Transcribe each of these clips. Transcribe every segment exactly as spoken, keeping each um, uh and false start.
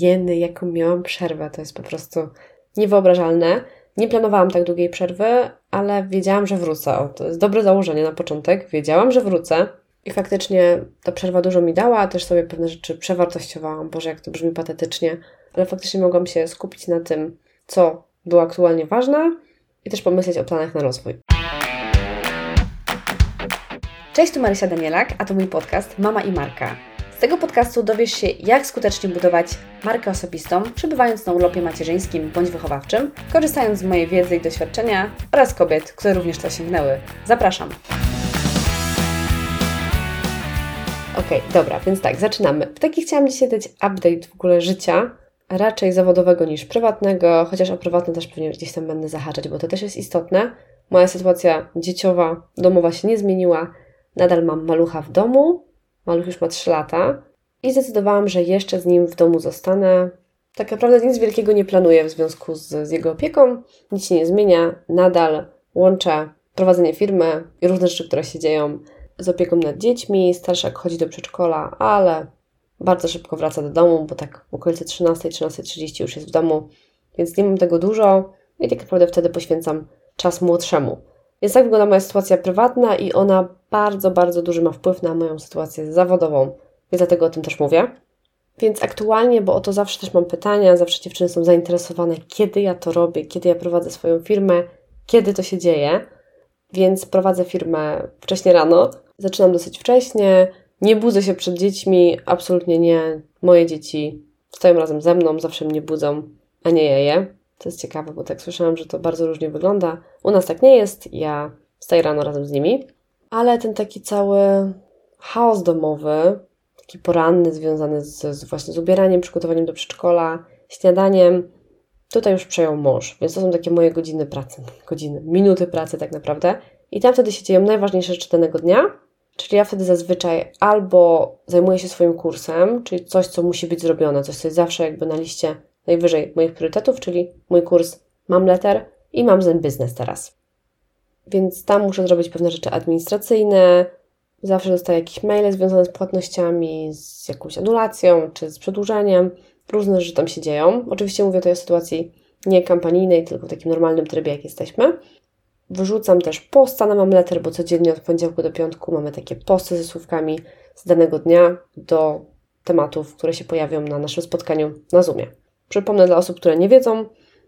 Jeny, jaką miałam przerwę, to jest po prostu niewyobrażalne. Nie planowałam tak długiej przerwy, ale wiedziałam, że wrócę. O, to jest dobre założenie na początek. Wiedziałam, że wrócę i faktycznie ta przerwa dużo mi dała, też sobie pewne rzeczy przewartościowałam. Boże, jak to brzmi patetycznie, ale faktycznie mogłam się skupić na tym, co było aktualnie ważne i też pomyśleć o planach na rozwój. Cześć, tu Marysia Danielak, a to mój podcast Mama i Marka. Z tego podcastu dowiesz się, jak skutecznie budować markę osobistą, przebywając na urlopie macierzyńskim bądź wychowawczym, korzystając z mojej wiedzy i doświadczenia oraz kobiet, które również to osiągnęły. Zapraszam! Okej, dobra, więc tak, zaczynamy. W taki chciałam dzisiaj dać update w ogóle życia, raczej zawodowego niż prywatnego, chociaż o prywatnym też pewnie gdzieś tam będę zahaczać, bo to też jest istotne. Moja sytuacja dzieciowa, domowa się nie zmieniła, nadal mam malucha w domu, maluch już ma trzy lata i zdecydowałam, że jeszcze z nim w domu zostanę. Tak naprawdę nic wielkiego nie planuję w związku z, z jego opieką, nic się nie zmienia, nadal łączę prowadzenie firmy i różne rzeczy, które się dzieją z opieką nad dziećmi. Starszak chodzi do przedszkola, ale bardzo szybko wraca do domu, bo tak w okolicy trzynastej, trzynastej trzydzieści już jest w domu, więc nie mam tego dużo i tak naprawdę wtedy poświęcam czas młodszemu. Więc tak wygląda moja sytuacja prywatna i ona bardzo, bardzo duży ma wpływ na moją sytuację zawodową, więc dlatego o tym też mówię. Więc aktualnie, bo o to zawsze też mam pytania, zawsze dziewczyny są zainteresowane, kiedy ja to robię, kiedy ja prowadzę swoją firmę, kiedy to się dzieje. Więc prowadzę firmę wcześnie rano, zaczynam dosyć wcześnie, nie budzę się przed dziećmi, absolutnie nie. Moje dzieci stoją razem ze mną, zawsze mnie budzą, a nie ja je. To jest ciekawe, bo tak słyszałam, że to bardzo różnie wygląda. U nas tak nie jest, ja wstaję rano razem z nimi. Ale ten taki cały chaos domowy, taki poranny, związany z, z właśnie z ubieraniem, przygotowaniem do przedszkola, śniadaniem, tutaj już przejął mąż. Więc to są takie moje godziny pracy, godziny, minuty pracy tak naprawdę. I tam wtedy się dzieją najważniejsze rzeczy danego dnia, czyli ja wtedy zazwyczaj albo zajmuję się swoim kursem, czyli coś, co musi być zrobione, coś, co jest zawsze jakby na liście najwyżej moich priorytetów, czyli mój kurs Mamletter i Mom's in Business teraz. Więc tam muszę zrobić pewne rzeczy administracyjne, zawsze dostaję jakieś maile związane z płatnościami, z jakąś anulacją czy z przedłużeniem, różne rzeczy tam się dzieją. Oczywiście mówię tutaj o sytuacji nie kampanijnej, tylko w takim normalnym trybie, jak jesteśmy. Wyrzucam też posta na Mamletter, bo codziennie od poniedziałku do piątku mamy takie posty ze słówkami z danego dnia do tematów, które się pojawią na naszym spotkaniu na Zoomie. Przypomnę dla osób, które nie wiedzą,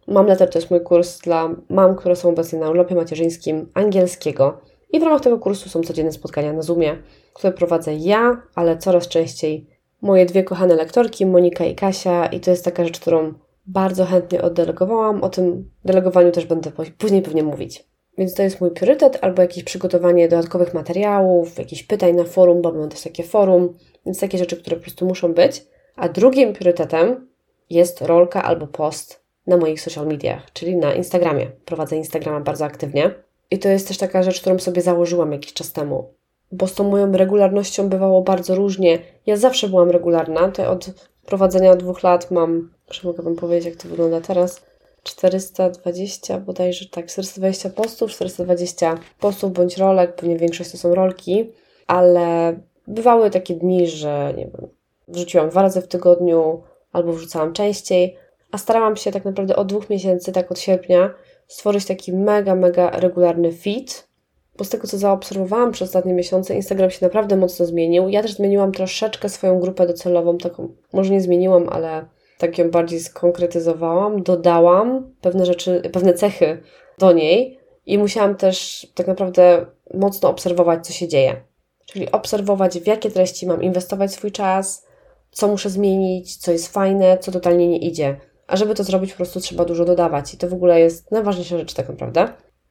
Mamletter to jest mój kurs dla mam, które są obecnie na urlopie macierzyńskim angielskiego i w ramach tego kursu są codzienne spotkania na Zoomie, które prowadzę ja, ale coraz częściej moje dwie kochane lektorki, Monika i Kasia, i to jest taka rzecz, którą bardzo chętnie oddelegowałam. O tym delegowaniu też będę później pewnie mówić. Więc to jest mój priorytet, albo jakieś przygotowanie dodatkowych materiałów, jakichś pytań na forum, bo mam też takie forum, więc takie rzeczy, które po prostu muszą być. A drugim priorytetem jest rolka albo post na moich social mediach, czyli na Instagramie. Prowadzę Instagrama bardzo aktywnie i to jest też taka rzecz, którą sobie założyłam jakiś czas temu, bo z tą moją regularnością bywało bardzo różnie. Ja zawsze byłam regularna, to od prowadzenia dwóch lat mam, czy mogę Wam powiedzieć, jak to wygląda teraz, czterysta dwadzieścia bodajże, tak, czterysta dwadzieścia postów, czterysta dwadzieścia postów bądź rolek, pewnie większość to są rolki, ale bywały takie dni, że nie wiem, wrzuciłam dwa razy w tygodniu albo wrzucałam częściej, a starałam się tak naprawdę od dwóch miesięcy, tak od sierpnia, stworzyć taki mega, mega regularny feed, bo z tego, co zaobserwowałam przez ostatnie miesiące, Instagram się naprawdę mocno zmienił. Ja też zmieniłam troszeczkę swoją grupę docelową, taką może nie zmieniłam, ale tak ją bardziej skonkretyzowałam, dodałam pewne rzeczy, pewne cechy do niej i musiałam też tak naprawdę mocno obserwować, co się dzieje. Czyli obserwować, w jakie treści mam inwestować swój czas, co muszę zmienić, co jest fajne, co totalnie nie idzie. A żeby to zrobić, po prostu trzeba dużo dodawać i to w ogóle jest najważniejsza rzecz tak naprawdę.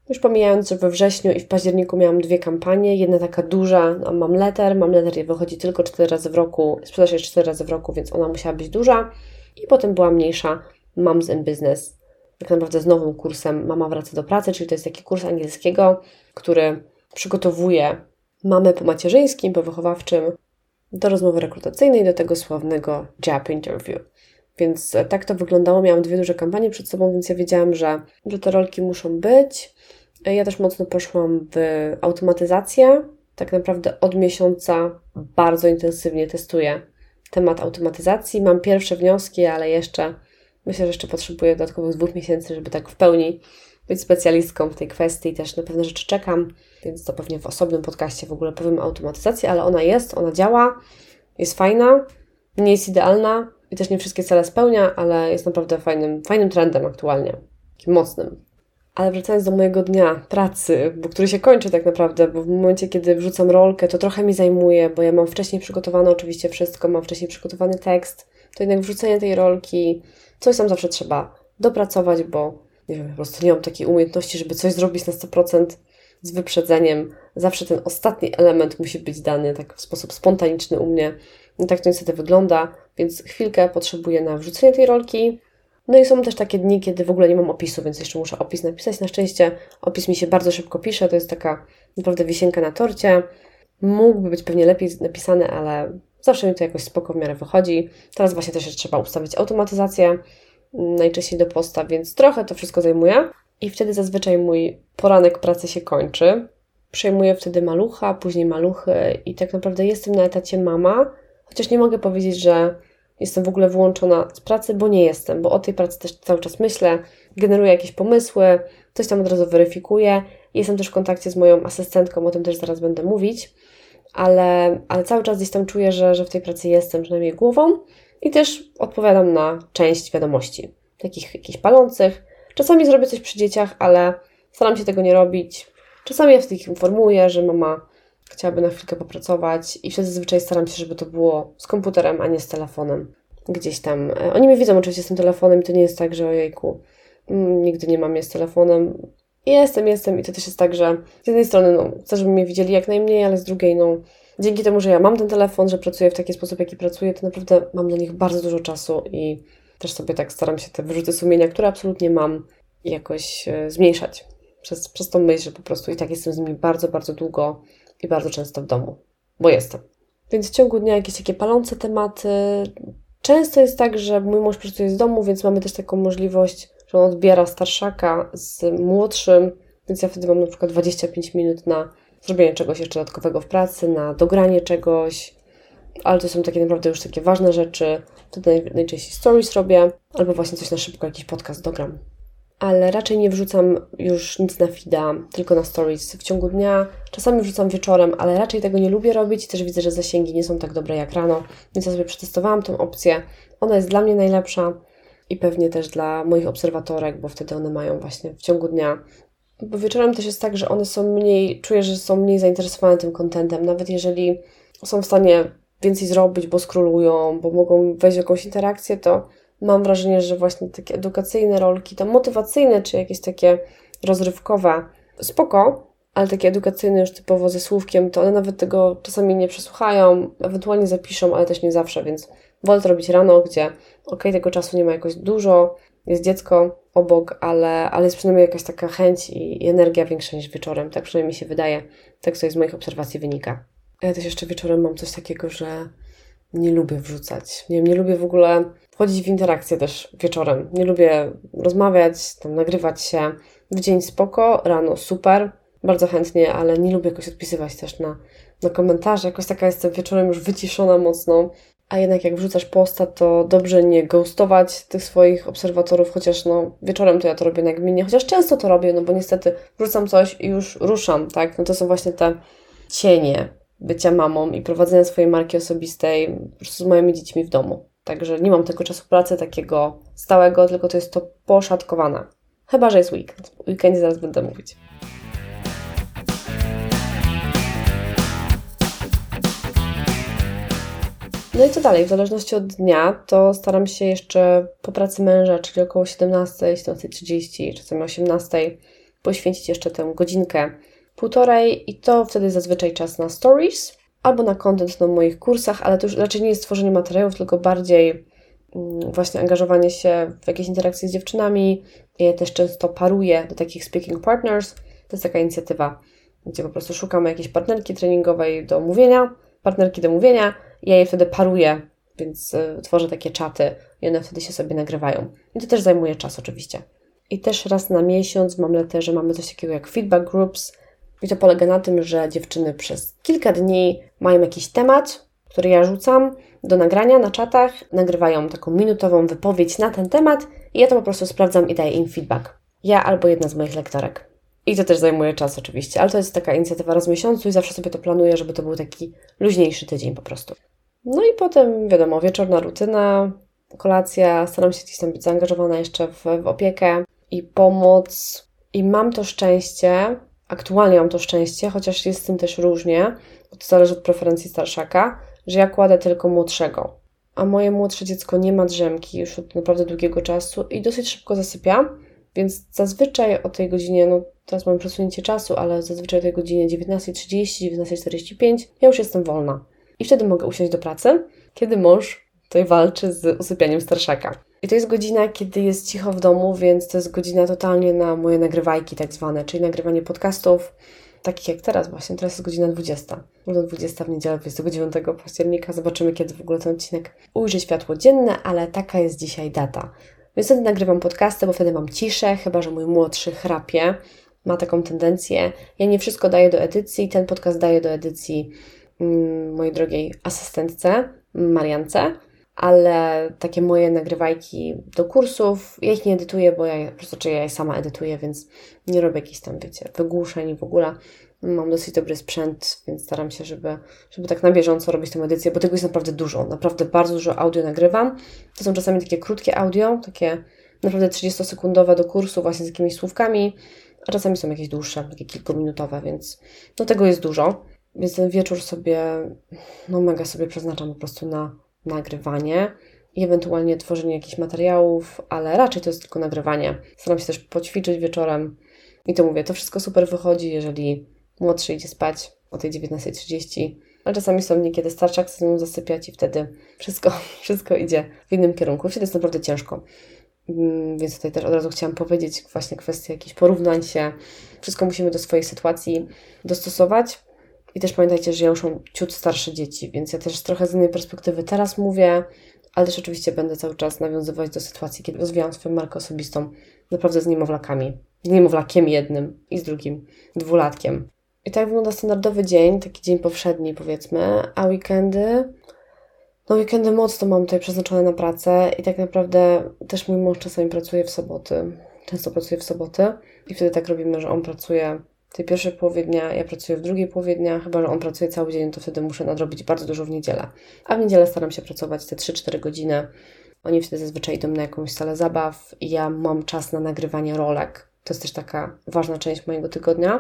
Już pomijając, że we wrześniu i w październiku miałam dwie kampanie, jedna taka duża, no, Mamletter, Mamletter wychodzi tylko cztery razy w roku, sprzedaż jest cztery razy w roku, więc ona musiała być duża. I potem była mniejsza Mom's in Business, tak naprawdę z nowym kursem Mama wraca do pracy, czyli to jest taki kurs angielskiego, który przygotowuje mamy po macierzyńskim, po wychowawczym do rozmowy rekrutacyjnej, do tego sławnego job interview. Więc tak to wyglądało, miałam dwie duże kampanie przed sobą, więc ja wiedziałam, że te rolki muszą być. Ja też mocno poszłam w automatyzację, tak naprawdę od miesiąca bardzo intensywnie testuję temat automatyzacji. Mam pierwsze wnioski, ale jeszcze myślę, że jeszcze potrzebuję dodatkowych dwóch miesięcy, żeby tak w pełni być specjalistką w tej kwestii. Też na pewne rzeczy czekam, więc to pewnie w osobnym podcaście w ogóle powiem o automatyzacji, ale ona jest, ona działa, jest fajna, nie jest idealna i też nie wszystkie cele spełnia, ale jest naprawdę fajnym, fajnym trendem aktualnie, takim mocnym. Ale wracając do mojego dnia pracy, bo który się kończy tak naprawdę, bo w momencie, kiedy wrzucam rolkę, to trochę mi zajmuje, bo ja mam wcześniej przygotowane oczywiście wszystko, mam wcześniej przygotowany tekst, to jednak wrzucenie tej rolki, coś tam zawsze trzeba dopracować, bo nie wiem, po prostu nie mam takiej umiejętności, żeby coś zrobić na sto procent z wyprzedzeniem. Zawsze ten ostatni element musi być dany tak w sposób spontaniczny u mnie. I tak to niestety wygląda, więc chwilkę potrzebuję na wrzucenie tej rolki. No i są też takie dni, kiedy w ogóle nie mam opisu, więc jeszcze muszę opis napisać. Na szczęście opis mi się bardzo szybko pisze, to jest taka naprawdę wisienka na torcie. Mógłby być pewnie lepiej napisany, ale zawsze mi to jakoś spoko w miarę wychodzi. Teraz właśnie też trzeba ustawić automatyzację, najczęściej do posta, więc trochę to wszystko zajmuje. I wtedy zazwyczaj mój poranek pracy się kończy. Przejmuję wtedy malucha, później maluchy i tak naprawdę jestem na etacie mama, chociaż nie mogę powiedzieć, że jestem w ogóle wyłączona z pracy, bo nie jestem, bo o tej pracy też cały czas myślę, generuję jakieś pomysły, coś tam od razu weryfikuję. Jestem też w kontakcie z moją asystentką, o tym też zaraz będę mówić, ale, ale cały czas gdzieś tam czuję, że, że w tej pracy jestem, przynajmniej głową, i też odpowiadam na część wiadomości, takich jakichś palących. Czasami zrobię coś przy dzieciach, ale staram się tego nie robić. Czasami ja wtedy informuję, że mama chciałaby na chwilkę popracować i wtedy zazwyczaj staram się, żeby to było z komputerem, a nie z telefonem. Gdzieś tam. Oni mnie widzą oczywiście z tym telefonem i to nie jest tak, że ojejku, nigdy nie mam mnie z telefonem. Jestem, jestem i to też jest tak, że z jednej strony no, chcę, żeby mnie widzieli jak najmniej, ale z drugiej no, dzięki temu, że ja mam ten telefon, że pracuję w taki sposób, jaki pracuję, to naprawdę mam dla nich bardzo dużo czasu i też sobie tak staram się te wyrzuty sumienia, które absolutnie mam, jakoś zmniejszać przez, przez tą myśl, że po prostu i tak jestem z nimi bardzo, bardzo długo i bardzo często w domu, bo jestem. Więc w ciągu dnia jakieś takie palące tematy. Często jest tak, że mój mąż pracuje z domu, więc mamy też taką możliwość, że on odbiera starszaka z młodszym, więc ja wtedy mam na przykład dwadzieścia pięć minut na zrobienie czegoś jeszcze dodatkowego w pracy, na dogranie czegoś, ale to są takie naprawdę już takie ważne rzeczy. Wtedy najczęściej stories robię, albo właśnie coś na szybko, jakiś podcast dogram. Ale raczej nie wrzucam już nic na feeda, tylko na stories w ciągu dnia. Czasami wrzucam wieczorem, ale raczej tego nie lubię robić. Też widzę, że zasięgi nie są tak dobre jak rano, więc ja sobie przetestowałam tą opcję. Ona jest dla mnie najlepsza i pewnie też dla moich obserwatorek, bo wtedy one mają właśnie w ciągu dnia. Bo wieczorem też jest tak, że one są mniej, czuję, że są mniej zainteresowane tym contentem. Nawet jeżeli są w stanie więcej zrobić, bo scrollują, bo mogą wejść w jakąś interakcję, to mam wrażenie, że właśnie takie edukacyjne rolki, tam motywacyjne, czy jakieś takie rozrywkowe, spoko, ale takie edukacyjne już typowo ze słówkiem, to one nawet tego czasami nie przesłuchają, ewentualnie zapiszą, ale też nie zawsze, więc wolę to robić rano, gdzie okej, tego czasu nie ma jakoś dużo, jest dziecko obok, ale, ale jest przynajmniej jakaś taka chęć i, i energia większa niż wieczorem, tak przynajmniej mi się wydaje, tak sobie z moich obserwacji wynika. A ja też jeszcze wieczorem mam coś takiego, że nie lubię wrzucać. Nie, nie lubię w ogóle wchodzić w interakcję też wieczorem. Nie lubię rozmawiać, tam nagrywać się. W dzień spoko, rano super, bardzo chętnie, ale nie lubię jakoś odpisywać też na, na komentarze. Jakoś taka jestem wieczorem już wyciszona mocno. A jednak jak wrzucasz posta, to dobrze nie ghostować tych swoich obserwatorów, chociaż no wieczorem to ja to robię nagminnie, chociaż często to robię, no bo niestety wrzucam coś i już ruszam, tak? No to są właśnie te cienie bycia mamą i prowadzenia swojej marki osobistej po prostu z moimi dziećmi w domu. Także nie mam tego czasu pracy takiego stałego, tylko to jest to poszatkowane. Chyba że jest weekend. O weekendzie zaraz będę mówić. No i co dalej? W zależności od dnia to staram się jeszcze po pracy męża, czyli około siedemnasta, siedemnasta trzydzieści, czasami osiemnasta, poświęcić jeszcze tę godzinkę półtorej i to wtedy zazwyczaj czas na stories albo na content na moich kursach, ale to już raczej nie jest tworzenie materiałów, tylko bardziej mm, właśnie angażowanie się w jakieś interakcje z dziewczynami. Ja też często paruję do takich speaking partners. To jest taka inicjatywa, gdzie po prostu szukamy jakiejś partnerki treningowej do mówienia, partnerki do mówienia. Ja je wtedy paruję, więc y, tworzę takie czaty i one wtedy się sobie nagrywają. I to też zajmuje czas oczywiście. I też raz na miesiąc w Mamletterze mamy coś takiego jak feedback groups. I to polega na tym, że dziewczyny przez kilka dni mają jakiś temat, który ja rzucam do nagrania na czatach, nagrywają taką minutową wypowiedź na ten temat i ja to po prostu sprawdzam i daję im feedback. Ja albo jedna z moich lektorek. I to też zajmuje czas oczywiście, ale to jest taka inicjatywa raz w miesiącu i zawsze sobie to planuję, żeby to był taki luźniejszy tydzień po prostu. No i potem, wiadomo, wieczorna rutyna, kolacja, staram się gdzieś tam być zaangażowana jeszcze w, w opiekę i pomoc. I mam to szczęście, aktualnie mam to szczęście, chociaż jest z tym też różnie, bo to zależy od preferencji starszaka, że ja kładę tylko młodszego. A moje młodsze dziecko nie ma drzemki już od naprawdę długiego czasu i dosyć szybko zasypia, więc zazwyczaj o tej godzinie, no teraz mam przesunięcie czasu, ale zazwyczaj o tej godzinie dziewiętnasta trzydzieści, dziewiętnasta czterdzieści pięć ja już jestem wolna. I wtedy mogę usiąść do pracy, kiedy mąż tutaj walczy z usypianiem starszaka. I to jest godzina, kiedy jest cicho w domu, więc to jest godzina totalnie na moje nagrywajki tak zwane, czyli nagrywanie podcastów, takich jak teraz właśnie. Teraz jest godzina dwudziesta. Równo dwudziesta w niedzielę, dwudziestego dziewiątego października. Zobaczymy, kiedy w ogóle ten odcinek ujrzy światło dzienne, ale taka jest dzisiaj data. Więc wtedy nagrywam podcasty, bo wtedy mam ciszę, chyba że mój młodszy chrapie, ma taką tendencję. Ja nie wszystko daję do edycji, ten podcast daję do edycji mm, mojej drogiej asystentce, Mariance, ale takie moje nagrywajki do kursów, ja ich nie edytuję, bo ja po prostu, czy ja je sama edytuję, więc nie robię jakichś tam, wiecie, wygłuszeń w ogóle. Mam dosyć dobry sprzęt, więc staram się, żeby, żeby tak na bieżąco robić tę edycję, bo tego jest naprawdę dużo, naprawdę bardzo dużo audio nagrywam. To są czasami takie krótkie audio, takie naprawdę trzydziestosekundowe do kursu właśnie z jakimiś słówkami, a czasami są jakieś dłuższe, takie kilkuminutowe, więc no tego jest dużo. Więc ten wieczór sobie, no mega sobie przeznaczam po prostu na nagrywanie i ewentualnie tworzenie jakichś materiałów, ale raczej to jest tylko nagrywanie. Staram się też poćwiczyć wieczorem i to mówię, to wszystko super wychodzi, jeżeli młodszy idzie spać o tej dziewiętnasta trzydzieści, ale czasami są niekiedy starszak chce nią zasypiać i wtedy wszystko, wszystko idzie w innym kierunku. Wtedy jest naprawdę ciężko. Więc tutaj też od razu chciałam powiedzieć właśnie kwestię jakichś porównań się. Wszystko musimy do swojej sytuacji dostosować. I też pamiętajcie, że ja już mam ciut starsze dzieci, więc ja też trochę z innej perspektywy teraz mówię, ale też oczywiście będę cały czas nawiązywać do sytuacji, kiedy rozwijam swoją markę osobistą naprawdę z niemowlakami. Z niemowlakiem jednym i z drugim dwulatkiem. I tak wygląda standardowy dzień, taki dzień powszedni powiedzmy, a weekendy, no weekendy mocno mam tutaj przeznaczone na pracę i tak naprawdę też mój mąż czasami pracuje w soboty, często pracuje w soboty i wtedy tak robimy, że on pracuje w tej pierwszej połowie dnia, ja pracuję w drugiej połowie dnia, chyba że on pracuje cały dzień, to wtedy muszę nadrobić bardzo dużo w niedzielę. A w niedzielę staram się pracować te trzy cztery godziny, oni wtedy zazwyczaj idą na jakąś salę zabaw i ja mam czas na nagrywanie rolek, to jest też taka ważna część mojego tygodnia.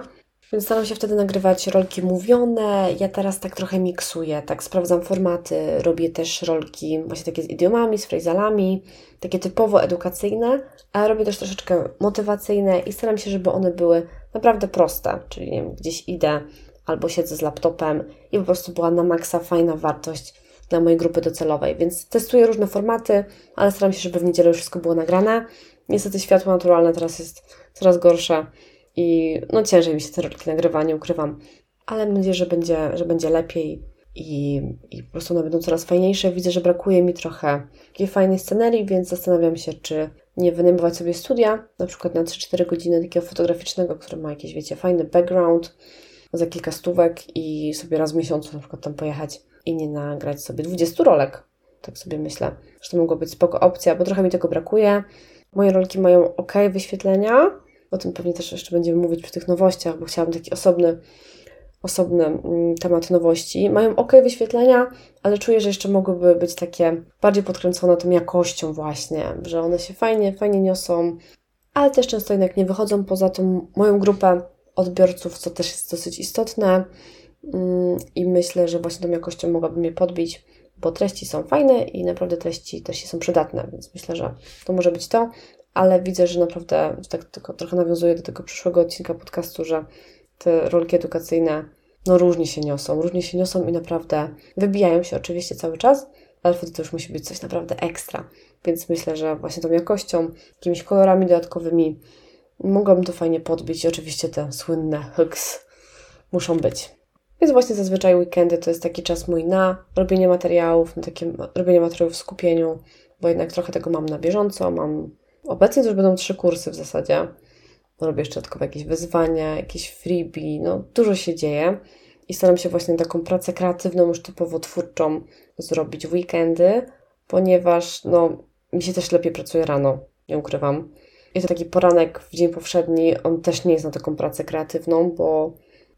Więc staram się wtedy nagrywać rolki mówione, ja teraz tak trochę miksuję, tak sprawdzam formaty, robię też rolki właśnie takie z idiomami, z frejzalami, takie typowo edukacyjne, a robię też troszeczkę motywacyjne i staram się, żeby one były naprawdę proste, czyli nie wiem, gdzieś idę albo siedzę z laptopem i po prostu była na maksa fajna wartość dla mojej grupy docelowej, więc testuję różne formaty, ale staram się, żeby w niedzielę już wszystko było nagrane. Niestety światło naturalne teraz jest coraz gorsze, i no ciężej mi się te rolki nagrywa, nie ukrywam, ale mam nadzieję, że będzie, że będzie lepiej i, i po prostu one będą coraz fajniejsze. Widzę, że brakuje mi trochę takiej fajnej scenerii, więc zastanawiam się, czy nie wynajmować sobie studia, na przykład na trzy cztery godziny takiego fotograficznego, które ma jakiś, wiecie, fajny background za kilka stówek i sobie raz w miesiącu na przykład tam pojechać i nie nagrać sobie dwudziestu rolek. Tak sobie myślę, że to mogła być spoko opcja, bo trochę mi tego brakuje. Moje rolki mają ok wyświetlenia, o tym pewnie też jeszcze będziemy mówić przy tych nowościach, bo chciałam taki osobny, osobny temat nowości. Mają ok wyświetlenia, ale czuję, że jeszcze mogłyby być takie bardziej podkręcone tą jakością właśnie, że one się fajnie, fajnie niosą, ale też często jednak nie wychodzą poza tą moją grupę odbiorców, co też jest dosyć istotne i myślę, że właśnie tą jakością mogłabym je podbić, bo treści są fajne i naprawdę treści, treści są przydatne, więc myślę, że to może być to. Ale widzę, że naprawdę, że tak tylko trochę nawiązuję do tego przyszłego odcinka podcastu, że te rolki edukacyjne no różnie się niosą, różnie się niosą i naprawdę wybijają się oczywiście cały czas, ale wtedy to już musi być coś naprawdę ekstra, więc myślę, że właśnie tą jakością, jakimiś kolorami dodatkowymi mogłabym to fajnie podbić i oczywiście te słynne hooks muszą być. Więc właśnie zazwyczaj weekendy to jest taki czas mój na robienie materiałów, na takie robienie materiałów w skupieniu, bo jednak trochę tego mam na bieżąco, mam obecnie to już będą trzy kursy w zasadzie. Robię jeszcze dodatkowe jakieś wyzwania, jakieś freebie, no dużo się dzieje. i staram się właśnie taką pracę kreatywną, już typowo twórczą zrobić w weekendy, ponieważ no, mi się też lepiej pracuje rano, nie ukrywam. I to taki poranek w dzień powszedni, on też nie jest na taką pracę kreatywną, bo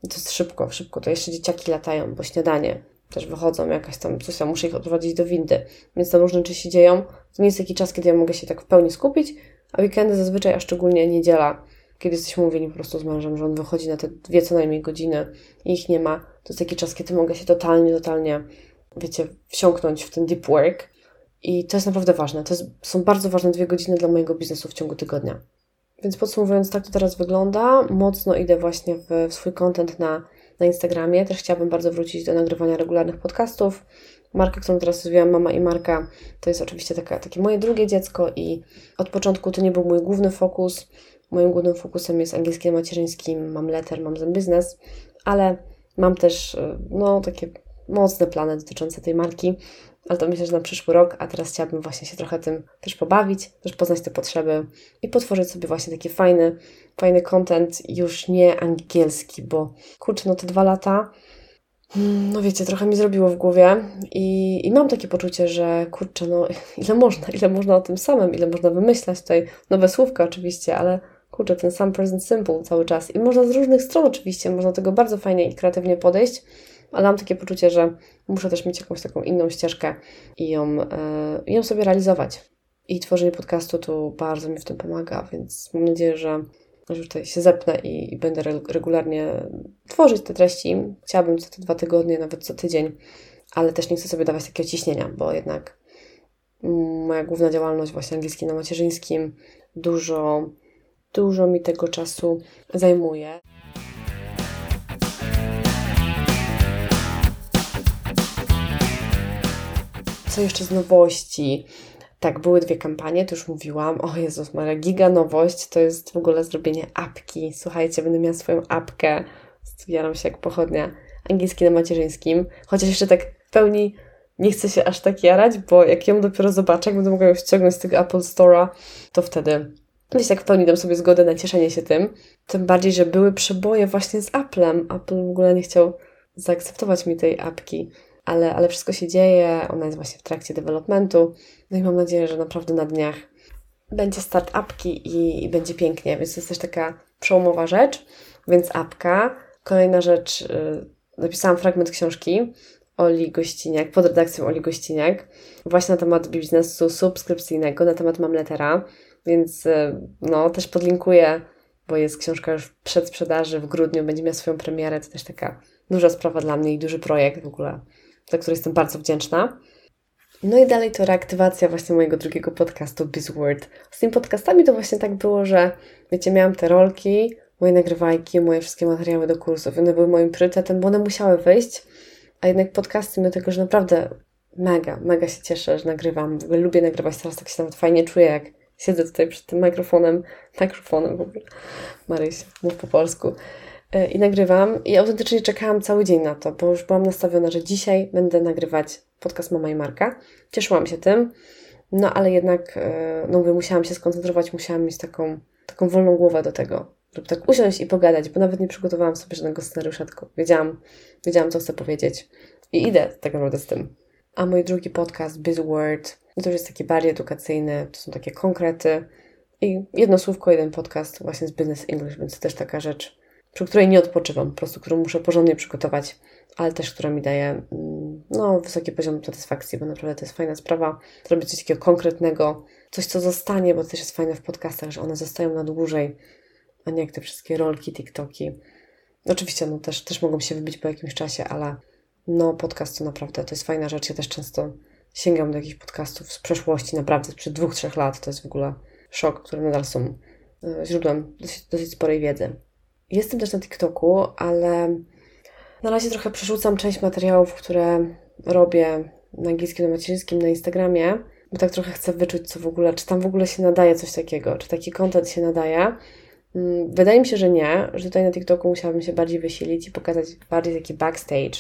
to jest szybko, szybko. To jeszcze dzieciaki latają, bo śniadanie też wychodzą, jakaś tam coś tam, muszę ich odprowadzić do windy, więc tam różne rzeczy się dzieją. To nie jest taki czas, kiedy ja mogę się tak w pełni skupić, a weekendy zazwyczaj, a szczególnie niedziela, kiedy jesteśmy umówieni po prostu z mężem, że on wychodzi na te dwie co najmniej godziny i ich nie ma, to jest taki czas, kiedy mogę się totalnie, totalnie, wiecie, wsiąknąć w ten deep work. I to jest naprawdę ważne. To jest, są bardzo ważne dwie godziny dla mojego biznesu w ciągu tygodnia. Więc podsumowując, tak to teraz wygląda. Mocno idę właśnie w, w swój content na, na Instagramie. Też chciałabym bardzo wrócić do nagrywania regularnych podcastów. Markę, którą teraz rozwijam, Mama i Marka, to jest oczywiście taka, takie moje drugie dziecko i od początku to nie był mój główny fokus. Moim głównym fokusem jest Angielski na Macierzyńskim, Mamletter, Mom's in Business, ale mam też no, takie mocne plany dotyczące tej marki, ale to myślę, że na przyszły rok, a teraz chciałabym właśnie się trochę tym też pobawić, też poznać te potrzeby i potworzyć sobie właśnie taki fajny, fajny content, już nie angielski, bo kurczę, no te dwa lata, no wiecie, trochę mi zrobiło w głowie i, i mam takie poczucie, że kurczę, no ile można, ile można o tym samym, ile można wymyślać tutaj nowe słówka oczywiście, ale kurczę, ten sam present simple cały czas i można z różnych stron oczywiście, można do tego bardzo fajnie i kreatywnie podejść, ale mam takie poczucie, że muszę też mieć jakąś taką inną ścieżkę i ją, yy, ją sobie realizować. I tworzenie podcastu to bardzo mi w tym pomaga, więc mam nadzieję, że już tutaj się zepnę i, i będę re- regularnie tworzyć te treści. Chciałabym co te dwa tygodnie, nawet co tydzień, ale też nie chcę sobie dawać takiego ciśnienia, bo jednak moja główna działalność właśnie Angielski na Macierzyńskim dużo, dużo mi tego czasu zajmuje. Co jeszcze z nowości? Tak, były dwie kampanie, to już mówiłam. O Jezus Maria, giga nowość to jest w ogóle zrobienie apki. Słuchajcie, będę miała swoją apkę. Jaram się jak pochodnia. Angielski na Macierzyńskim. Chociaż jeszcze tak w pełni nie chcę się aż tak jarać, bo jak ją dopiero zobaczę, jak będę mogła ją ściągnąć z tego Apple Store'a, to wtedy gdzieś tak w pełni dam sobie zgodę na cieszenie się tym. Tym bardziej, że były przeboje właśnie z Apple'em. Apple w ogóle nie chciał zaakceptować mi tej apki. Ale, ale wszystko się dzieje, ona jest właśnie w trakcie developmentu, no i mam nadzieję, że naprawdę na dniach będzie start apki i, i będzie pięknie, więc to jest też taka przełomowa rzecz, więc apka. Kolejna rzecz, yy, napisałam fragment książki Oli Gościniak, pod redakcją Oli Gościniak, właśnie na temat biznesu subskrypcyjnego, na temat Mamlettera, więc yy, no też podlinkuję, bo jest książka już w przedsprzedaży, w grudniu będzie miała swoją premierę, to też taka duża sprawa dla mnie i duży projekt w ogóle, za który jestem bardzo wdzięczna. No i dalej to reaktywacja właśnie mojego drugiego podcastu BizWord. Z tymi podcastami to właśnie tak było, że wiecie, miałam te rolki, moje nagrywajki, moje wszystkie materiały do kursów. One były moim priorytetem, bo one musiały wyjść, a jednak podcasty, mimo tego, że naprawdę mega, mega się cieszę, że nagrywam. W ogóle lubię nagrywać, teraz tak się nawet fajnie czuję, jak siedzę tutaj przed tym mikrofonem, mikrofonem w ogóle. Marysia, mów po polsku. I nagrywam i autentycznie czekałam cały dzień na to, bo już byłam nastawiona, że dzisiaj będę nagrywać podcast Mama i Marka. Cieszyłam się tym, no ale jednak no mówię, musiałam się skoncentrować, musiałam mieć taką, taką wolną głowę do tego, żeby tak usiąść i pogadać, bo nawet nie przygotowałam sobie żadnego scenariusza, tylko wiedziałam, wiedziałam co chcę powiedzieć i idę tak naprawdę z tym. A mój drugi podcast BizWord, to już jest taki bardziej edukacyjny, to są takie konkrety i jedno słówko, jeden podcast właśnie z Business English, więc to też taka rzecz, przy której nie odpoczywam, po prostu którą muszę porządnie przygotować, ale też która mi daje no, wysoki poziom satysfakcji, bo naprawdę to jest fajna sprawa, zrobić coś takiego konkretnego, coś co zostanie, bo to też jest fajne w podcastach, że one zostają na dłużej, a nie jak te wszystkie rolki, TikToki. Oczywiście no, też, też mogą się wybić po jakimś czasie, ale no podcast to naprawdę, to jest fajna rzecz, ja też często sięgam do jakichś podcastów z przeszłości, naprawdę sprzed dwóch, trzech lat, to jest w ogóle szok, które nadal są źródłem dosyć, dosyć sporej wiedzy. Jestem też na TikToku, ale na razie trochę przerzucam część materiałów, które robię na Angielskim, na Macierzyńskim, na Instagramie, bo tak trochę chcę wyczuć, co w ogóle, czy tam w ogóle się nadaje coś takiego, czy taki content się nadaje. Wydaje mi się, że nie, że tutaj na TikToku musiałabym się bardziej wysilić i pokazać bardziej taki backstage.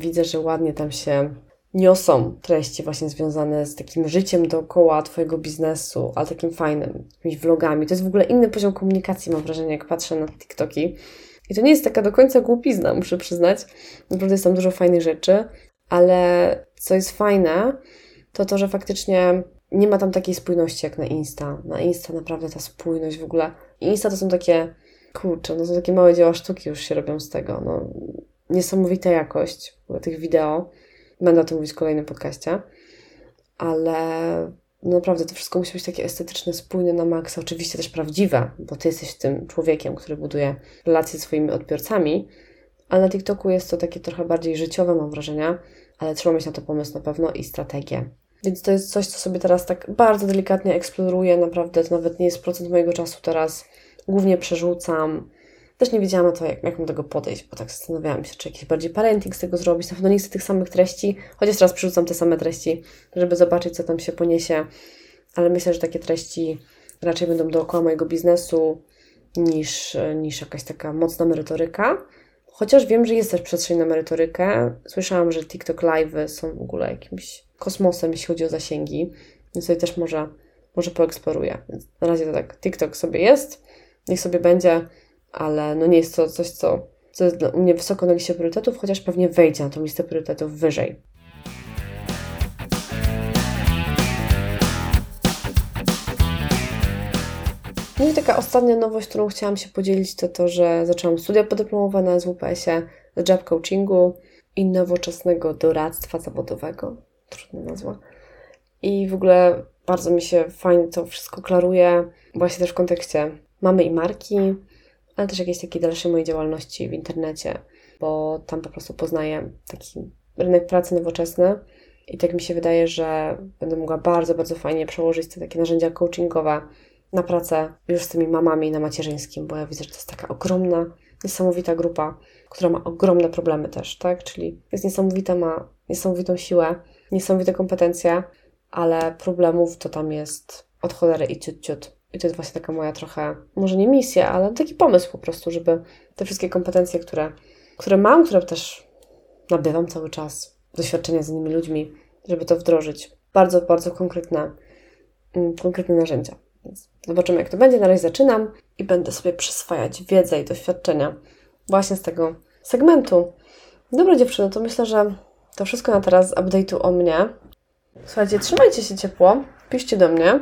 Widzę, że ładnie tam się niosą treści właśnie związane z takim życiem dookoła Twojego biznesu, ale takim fajnym, jakimiś vlogami. To jest w ogóle inny poziom komunikacji, mam wrażenie, jak patrzę na TikToki. I to nie jest taka do końca głupizna, muszę przyznać. Naprawdę jest tam dużo fajnych rzeczy, ale co jest fajne, to to, że faktycznie nie ma tam takiej spójności jak na Insta. Na Insta naprawdę ta spójność w ogóle. Insta to są takie, kurczę, no są takie małe dzieła sztuki już się robią z tego. No, niesamowita jakość tych wideo. Będę o tym mówić w kolejnym podcaście. Ale no naprawdę to wszystko musi być takie estetyczne, spójne na maksa. Oczywiście też prawdziwe, bo ty jesteś tym człowiekiem, który buduje relacje ze swoimi odbiorcami. Ale na TikToku jest to takie trochę bardziej życiowe, mam wrażenie. Ale trzeba mieć na to pomysł na pewno i strategię. Więc to jest coś, co sobie teraz tak bardzo delikatnie eksploruję. Naprawdę to nawet nie jest procent mojego czasu teraz. Głównie przerzucam. Też nie wiedziałam na to, jak, jak mam do tego podejść, bo tak zastanawiałam się, czy jakiś bardziej parenting z tego zrobić. Na pewno nie chcę tych samych treści, chociaż teraz przerzucam te same treści, żeby zobaczyć, co tam się poniesie. Ale myślę, że takie treści raczej będą dookoła mojego biznesu niż, niż jakaś taka mocna merytoryka. Chociaż wiem, że jest też przestrzeń na merytorykę. Słyszałam, że TikTok live'y są w ogóle jakimś kosmosem, jeśli chodzi o zasięgi. Więc sobie też może, może poeksploruję. Więc na razie to tak, TikTok sobie jest, niech sobie będzie, ale no nie jest to coś, co, co jest u mnie wysoko na liście priorytetów, chociaż pewnie wejdzie na tą listę priorytetów wyżej. No i taka ostatnia nowość, którą chciałam się podzielić, to to, że zaczęłam studia podyplomowe na S W P S-ie z job coachingu i nowoczesnego doradztwa zawodowego. Trudna nazwa. I w ogóle bardzo mi się fajnie to wszystko klaruje, właśnie też w kontekście mamy i marki, ale też jakiejś takiej dalszej mojej działalności w internecie, bo tam po prostu poznaję taki rynek pracy nowoczesny i tak mi się wydaje, że będę mogła bardzo, bardzo fajnie przełożyć te takie narzędzia coachingowe na pracę już z tymi mamami na macierzyńskim, bo ja widzę, że to jest taka ogromna, niesamowita grupa, która ma ogromne problemy też, tak? Czyli jest niesamowita, ma niesamowitą siłę, niesamowite kompetencje, ale problemów to tam jest od cholery i ciut, ciut. I to jest właśnie taka moja trochę, może nie misja, ale taki pomysł po prostu, żeby te wszystkie kompetencje, które, które mam, które też nabywam cały czas, doświadczenia z innymi ludźmi, żeby to wdrożyć. Bardzo, bardzo konkretne, konkretne narzędzia. Więc zobaczymy, jak to będzie. Na razie zaczynam i będę sobie przyswajać wiedzę i doświadczenia właśnie z tego segmentu. Dobra dziewczyny, to myślę, że to wszystko na teraz z update'u o mnie. Słuchajcie, trzymajcie się ciepło, piszcie do mnie,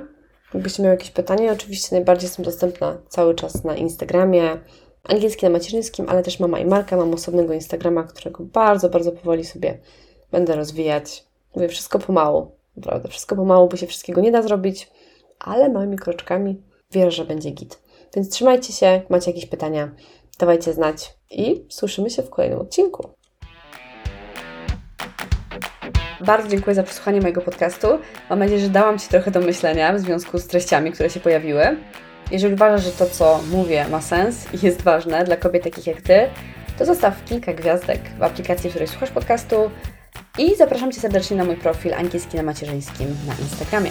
jakbyście miały jakieś pytanie. Oczywiście najbardziej jestem dostępna cały czas na Instagramie, Angielski na Macierzyńskim, ale też Mama i Marka. Mam osobnego Instagrama, którego bardzo, bardzo powoli sobie będę rozwijać. Mówię, wszystko pomału, naprawdę, wszystko pomału, bo się wszystkiego nie da zrobić, ale małymi kroczkami wierzę, że będzie git. Więc trzymajcie się, jak macie jakieś pytania, dawajcie znać i słyszymy się w kolejnym odcinku. Bardzo dziękuję za przesłuchanie mojego podcastu. Mam nadzieję, że dałam Ci trochę do myślenia w związku z treściami, które się pojawiły. Jeżeli uważasz, że to, co mówię, ma sens i jest ważne dla kobiet takich jak Ty, to zostaw kilka gwiazdek w aplikacji, w której słuchasz podcastu i zapraszam Cię serdecznie na mój profil Angielski na Macierzyńskim na Instagramie.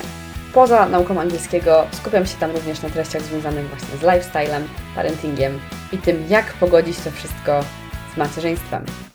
Poza nauką angielskiego skupiam się tam również na treściach związanych właśnie z lifestylem, parentingiem i tym, jak pogodzić to wszystko z macierzyństwem.